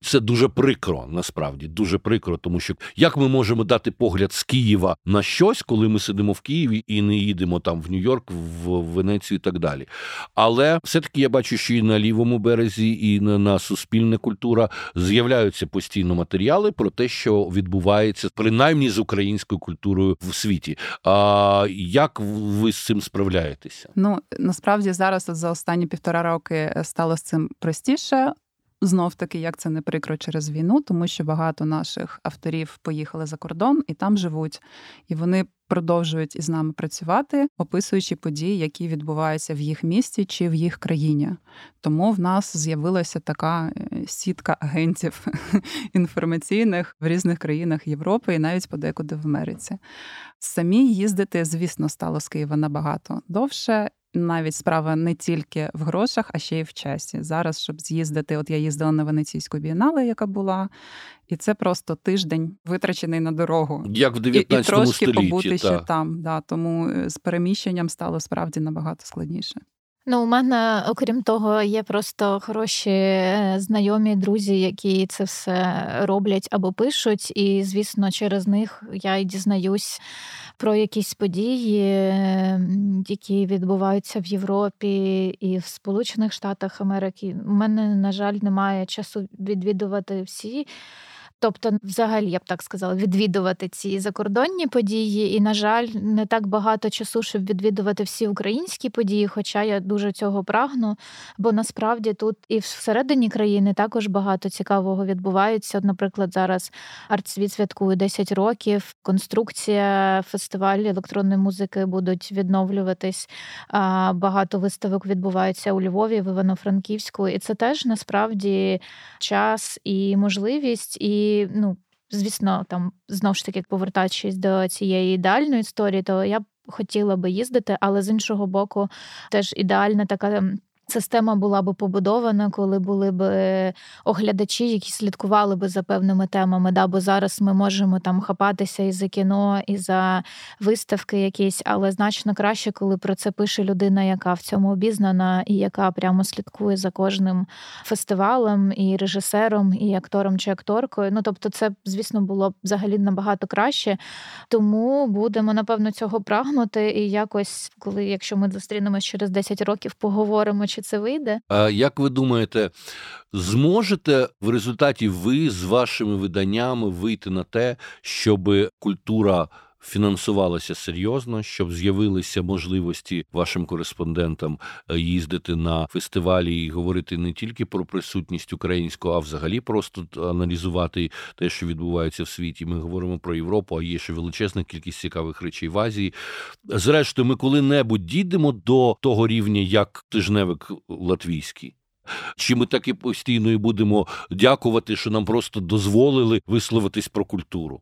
Це дуже прикро, насправді, дуже прикро, тому що як ми можемо дати погляд з Києва на щось, коли ми сидимо в Києві і не їдемо там в Нью-Йорк, в Венецію і так далі. Але все-таки я бачу, що і на лівому березі, і на, на Суспільне культура з'являються постійно матеріали про те, що відбувається, принаймні, з українською культурою в світі. А як ви з цим справляєтеся? Ну, насправді, зараз за останні півтора роки стало з цим простіше. Знов-таки, як це не прикро, через війну, тому що багато наших авторів поїхали за кордон і там живуть. І вони продовжують із нами працювати, описуючи події, які відбуваються в їх місті чи в їх країні. Тому в нас з'явилася така сітка агентів інформаційних в різних країнах Європи і навіть подекуди в Америці. Самі їздити, звісно, стало з Києва набагато довше. навіть справа не тільки в грошах, а ще й в часі. Зараз, щоб з'їздити, от я їздила на Венеціанську бієнале, яка була, і це просто тиждень витрачений на дорогу. Як в дев'ятнадцятому столітті. І, і трошки столітті, побути та. ще там. Да, тому з переміщенням стало справді набагато складніше. Ну, у мене, окрім того, є просто хороші знайомі, друзі, які це все роблять або пишуть, і, звісно, через них я й дізнаюсь про якісь події, які відбуваються в Європі і в Сполучених Штатах Америки. У мене, на жаль, немає часу відвідувати всі. Тобто, взагалі, я б так сказала, відвідувати ці закордонні події. І, на жаль, не так багато часу, щоб відвідувати всі українські події, хоча я дуже цього прагну. Бо, насправді, тут і всередині країни також багато цікавого відбувається. От, наприклад, зараз «Артсвіт» святкує десять років, «Конструкція», фестиваль електронної музики будуть відновлюватись. Багато виставок відбувається у Львові, в Івано-Франківську. І це теж, насправді, час і можливість, і І, ну, звісно, там, знову ж таки, повертаючись до цієї ідеальної історії, то я б хотіла би їздити, але з іншого боку, теж ідеальна така система була би побудована, коли були б оглядачі, які слідкували би за певними темами, да, бо зараз ми можемо там хапатися і за кіно, і за виставки якісь, але значно краще, коли про це пише людина, яка в цьому обізнана і яка прямо слідкує за кожним фестивалем, і режисером, і актором чи акторкою. Ну, тобто це, звісно, було б взагалі набагато краще, тому будемо, напевно, цього прагнути і якось, коли, якщо ми зустрінемось через десять років, поговоримо, чи це вийде. А як ви думаєте, зможете в результаті ви з вашими виданнями вийти на те, щоб культура фінансувалася серйозно, щоб з'явилися можливості вашим кореспондентам їздити на фестивалі і говорити не тільки про присутність українського, а взагалі просто аналізувати те, що відбувається в світі. Ми говоримо про Європу, а є ще величезна кількість цікавих речей в Азії. Зрештою, ми коли-небудь дійдемо до того рівня, як тижневик латвійський? Чи ми так і постійно і будемо дякувати, що нам просто дозволили висловитись про культуру?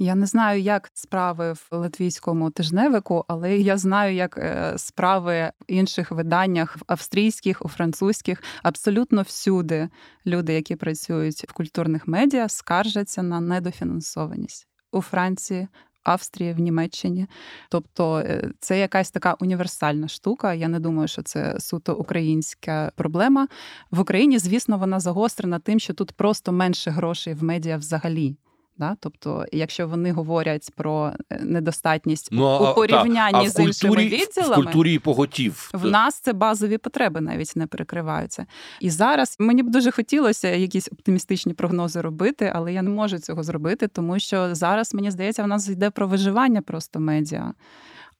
Я не знаю, як справи в латвійському тижневику, але я знаю, як справи в інших виданнях, в австрійських, у французьких. Абсолютно всюди люди, які працюють в культурних медіа, скаржаться на недофінансованість. У Франції, Австрії, в Німеччині. Тобто це якась така універсальна штука. Я не думаю, що це суто українська проблема. В Україні, звісно, вона загострена тим, що тут просто менше грошей в медіа взагалі. Да? Тобто, якщо вони говорять про недостатність ну, а, у порівнянні та, з іншими культурі, відділами, в культурі поготів. В нас це базові потреби навіть не перекриваються. І зараз мені б дуже хотілося якісь оптимістичні прогнози робити, але я не можу цього зробити, тому що зараз, мені здається, в нас йде про виживання просто медіа,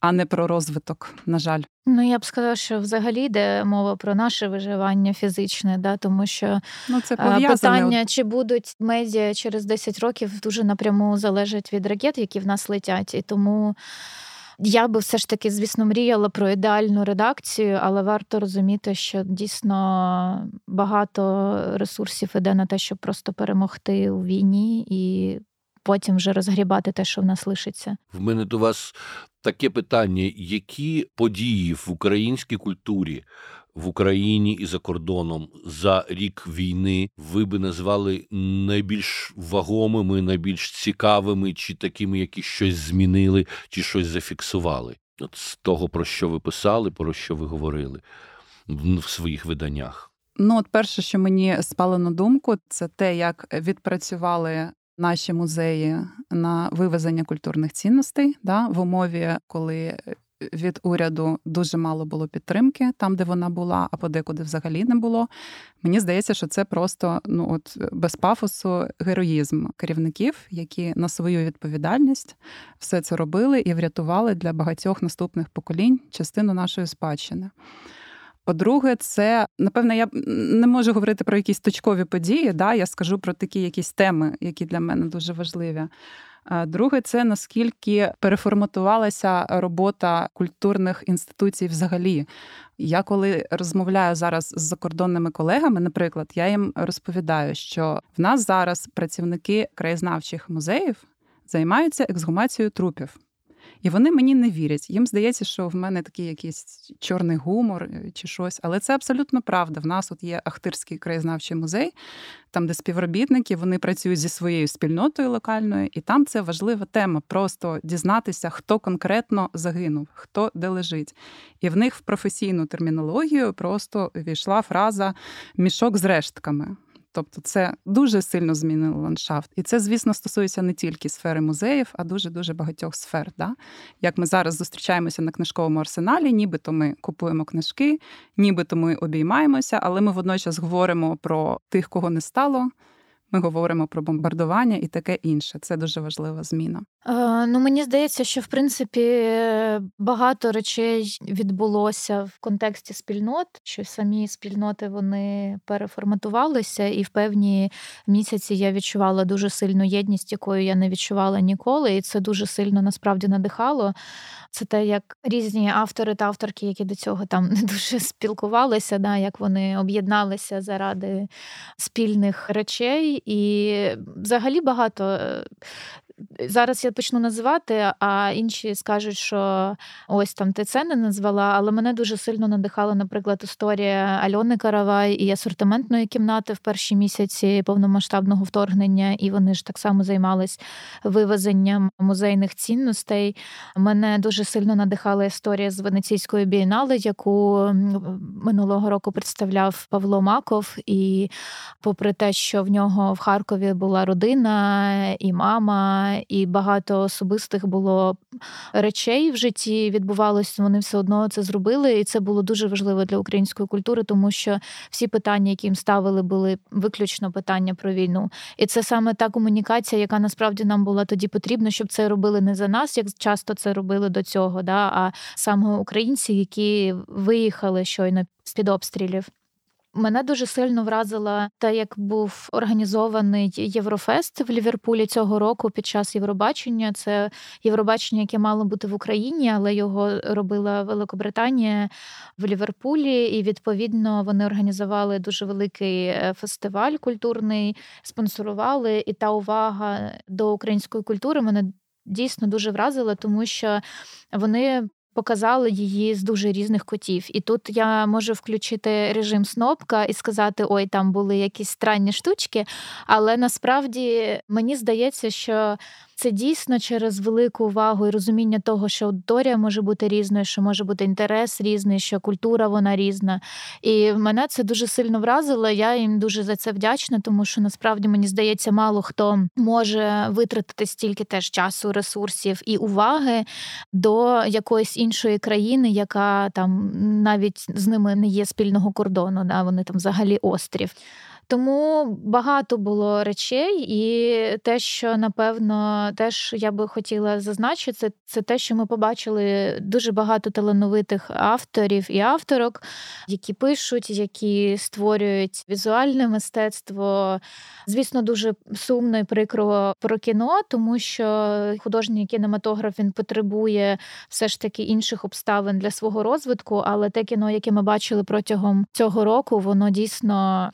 а не про розвиток, на жаль. Ну, я б сказала, що взагалі йде мова про наше виживання фізичне, да, тому що ну, це питання, чи будуть медіа через десять років, дуже напряму залежить від ракет, які в нас летять. І тому я би все ж таки, звісно, мріяла про ідеальну редакцію, але варто розуміти, що дійсно багато ресурсів іде на те, щоб просто перемогти у війні і потім вже розгрібати те, що в нас лишиться. В мене до вас таке питання. Які події в українській культурі, в Україні і за кордоном за рік війни ви би назвали найбільш вагомими, найбільш цікавими, чи такими, які щось змінили, чи щось зафіксували? От з того, про що ви писали, про що ви говорили в своїх виданнях? Ну, от перше, що мені спало на думку, це те, як відпрацювали наші музеї на вивезення культурних цінностей, да, в умові, коли від уряду дуже мало було підтримки там, де вона була, а подекуди взагалі не було. Мені здається, що це просто, ну, от без пафосу героїзм керівників, які на свою відповідальність все це робили і врятували для багатьох наступних поколінь частину нашої спадщини. По-друге, це, напевно, я не можу говорити про якісь точкові події, да? Я скажу про такі якісь теми, які для мене дуже важливі. Друге, це наскільки переформатувалася робота культурних інституцій взагалі. Я коли розмовляю зараз з закордонними колегами, наприклад, я їм розповідаю, що в нас зараз працівники краєзнавчих музеїв займаються ексгумацією трупів. І вони мені не вірять. Їм здається, що в мене такий якийсь чорний гумор чи щось. Але це абсолютно правда. В нас от є Ахтирський краєзнавчий музей, там, де співробітники, вони працюють зі своєю спільнотою локальною, і там це важлива тема. Просто дізнатися, хто конкретно загинув, хто де лежить. І в них в професійну термінологію просто війшла фраза «мішок з рештками». Тобто це дуже сильно змінило ландшафт. І це, звісно, стосується не тільки сфери музеїв, а дуже-дуже багатьох сфер. Да? Як ми зараз зустрічаємося на книжковому арсеналі, нібито ми купуємо книжки, нібито ми обіймаємося, але ми водночас говоримо про тих, кого не стало, ми говоримо про бомбардування і таке інше. Це дуже важлива зміна. Е, ну, мені здається, що, в принципі, багато речей відбулося в контексті спільнот, що самі спільноти, вони переформатувалися, і в певні місяці я відчувала дуже сильну єдність, якою я не відчувала ніколи, і це дуже сильно, насправді, надихало. Це те, як різні автори та авторки, які до цього там не дуже спілкувалися, да, як вони об'єдналися заради спільних речей. І взагалі багато... Зараз я почну називати, а інші скажуть, що ось там ти це не назвала, але мене дуже сильно надихала, наприклад, історія Альони Каравай і асортиментної кімнати в перші місяці повномасштабного вторгнення, і вони ж так само займались вивезенням музейних цінностей. Мене дуже сильно надихала історія з Венеційської бієнале, яку минулого року представляв Павло Маков, і попри те, що в нього в Харкові була родина і мама, і багато особистих було речей в житті, відбувалося, вони все одно це зробили, і це було дуже важливо для української культури, тому що всі питання, які їм ставили, були виключно питання про війну. І це саме та комунікація, яка насправді нам була тоді потрібна, щоб це робили не за нас, як часто це робили до цього, да, а саме українці, які виїхали щойно з-під обстрілів. Мене дуже сильно вразила те, як був організований Єврофест в Ліверпулі цього року під час Євробачення. Це Євробачення, яке мало бути в Україні, але його робила Великобританія в Ліверпулі. І, відповідно, вони організували дуже великий фестиваль культурний, спонсорували. І та увага до української культури мене дійсно дуже вразила, тому що вони... показали її з дуже різних кутів. І тут я можу включити режим снопка і сказати, ой, там були якісь странні штучки, але насправді мені здається, що це дійсно через велику увагу і розуміння того, що аудиторія може бути різною, що може бути інтерес різний, що культура вона різна. І мене це дуже сильно вразило, я їм дуже за це вдячна, тому що насправді, мені здається, мало хто може витратити стільки теж часу, ресурсів і уваги до якоїсь іншої країни, яка там навіть з ними не є спільного кордону, да, вони там взагалі острів. Тому багато було речей, і те, що, напевно, теж я би хотіла зазначити, це те, що ми побачили дуже багато талановитих авторів і авторок, які пишуть, які створюють візуальне мистецтво. Звісно, дуже сумно і прикро про кіно, тому що художній кінематограф, він потребує все ж таки інших обставин для свого розвитку, але те кіно, яке ми бачили протягом цього року, воно дійсно...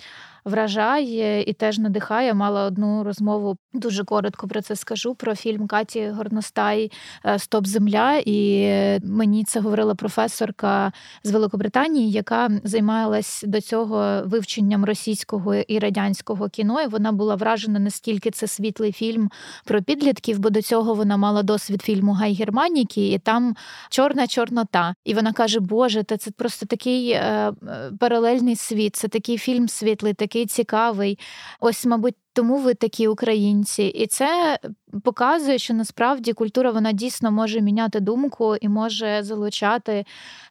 вражає і теж надихає. Мала одну розмову, дуже коротко про це скажу, про фільм Каті Горностай «Стоп, земля». І мені це говорила професорка з Великобританії, яка займалась до цього вивченням російського і радянського кіно. І вона була вражена, наскільки це світлий фільм про підлітків, бо до цього вона мала досвід фільму «Гай Германіки», і там чорна чорнота. І вона каже, боже, та це просто такий е, паралельний світ, це такий фільм світлий, такий який цікавий. Ось, мабуть, тому ви такі українці. І це показує, що насправді культура, вона дійсно може міняти думку і може залучати.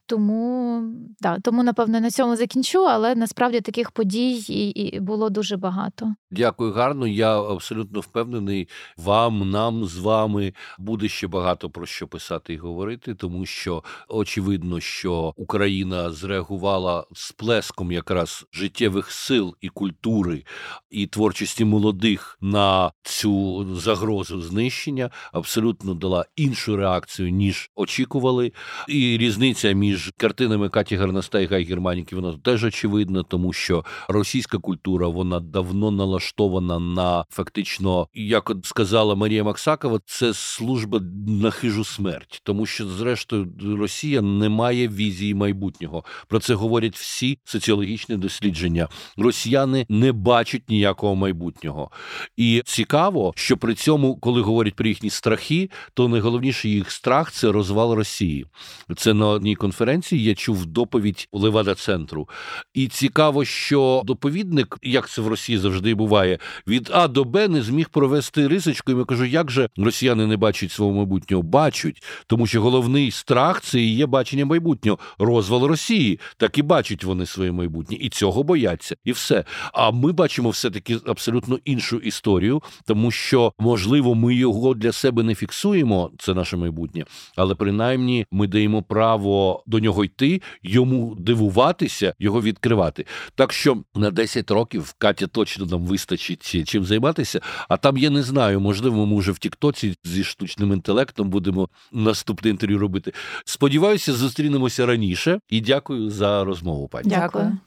Тому, да, тому напевно, на цьому закінчу, але насправді таких подій і, і було дуже багато. Дякую, гарно. Я абсолютно впевнений, вам, нам з вами буде ще багато про що писати і говорити, тому що очевидно, що Україна зреагувала з плеском якраз життєвих сил і культури, і творчості молодих на цю загрозу знищення абсолютно дала іншу реакцію, ніж очікували. І різниця між картинами Каті Горностай і Гай Германіки, вона теж очевидна, тому що російська культура, вона давно налаштована на фактично, як от сказала Марія Максакова, це служба на хижу смерть, тому що, зрештою, Росія не має візії майбутнього. Про це говорять всі соціологічні дослідження. Росіяни не бачать ніякого майбутнього. І цікаво, що при цьому, коли говорять про їхні страхи, то найголовніший їх страх – це розвал Росії. Це на одній конференції я чув доповідь у Левада-центру. І цікаво, що доповідник, як це в Росії завжди буває, від А до Б не зміг провести рисочку. І я кажу, як же росіяни не бачать свого майбутнього? Бачать, тому що головний страх – це і є бачення майбутнього. Розвал Росії. Так і бачать вони своє майбутнє. І цього бояться. І все. А ми бачимо все-таки абсолютно іншу історію, тому що, можливо, ми його для себе не фіксуємо, це наше майбутнє, але принаймні ми даємо право до нього йти, йому дивуватися, його відкривати. Так що на десять років Катя точно нам вистачить чим займатися, а там я не знаю, можливо, ми вже в Тіктоці зі штучним інтелектом будемо наступне інтерв'ю робити. Сподіваюся, зустрінемося раніше і дякую за розмову, пані. Дякую.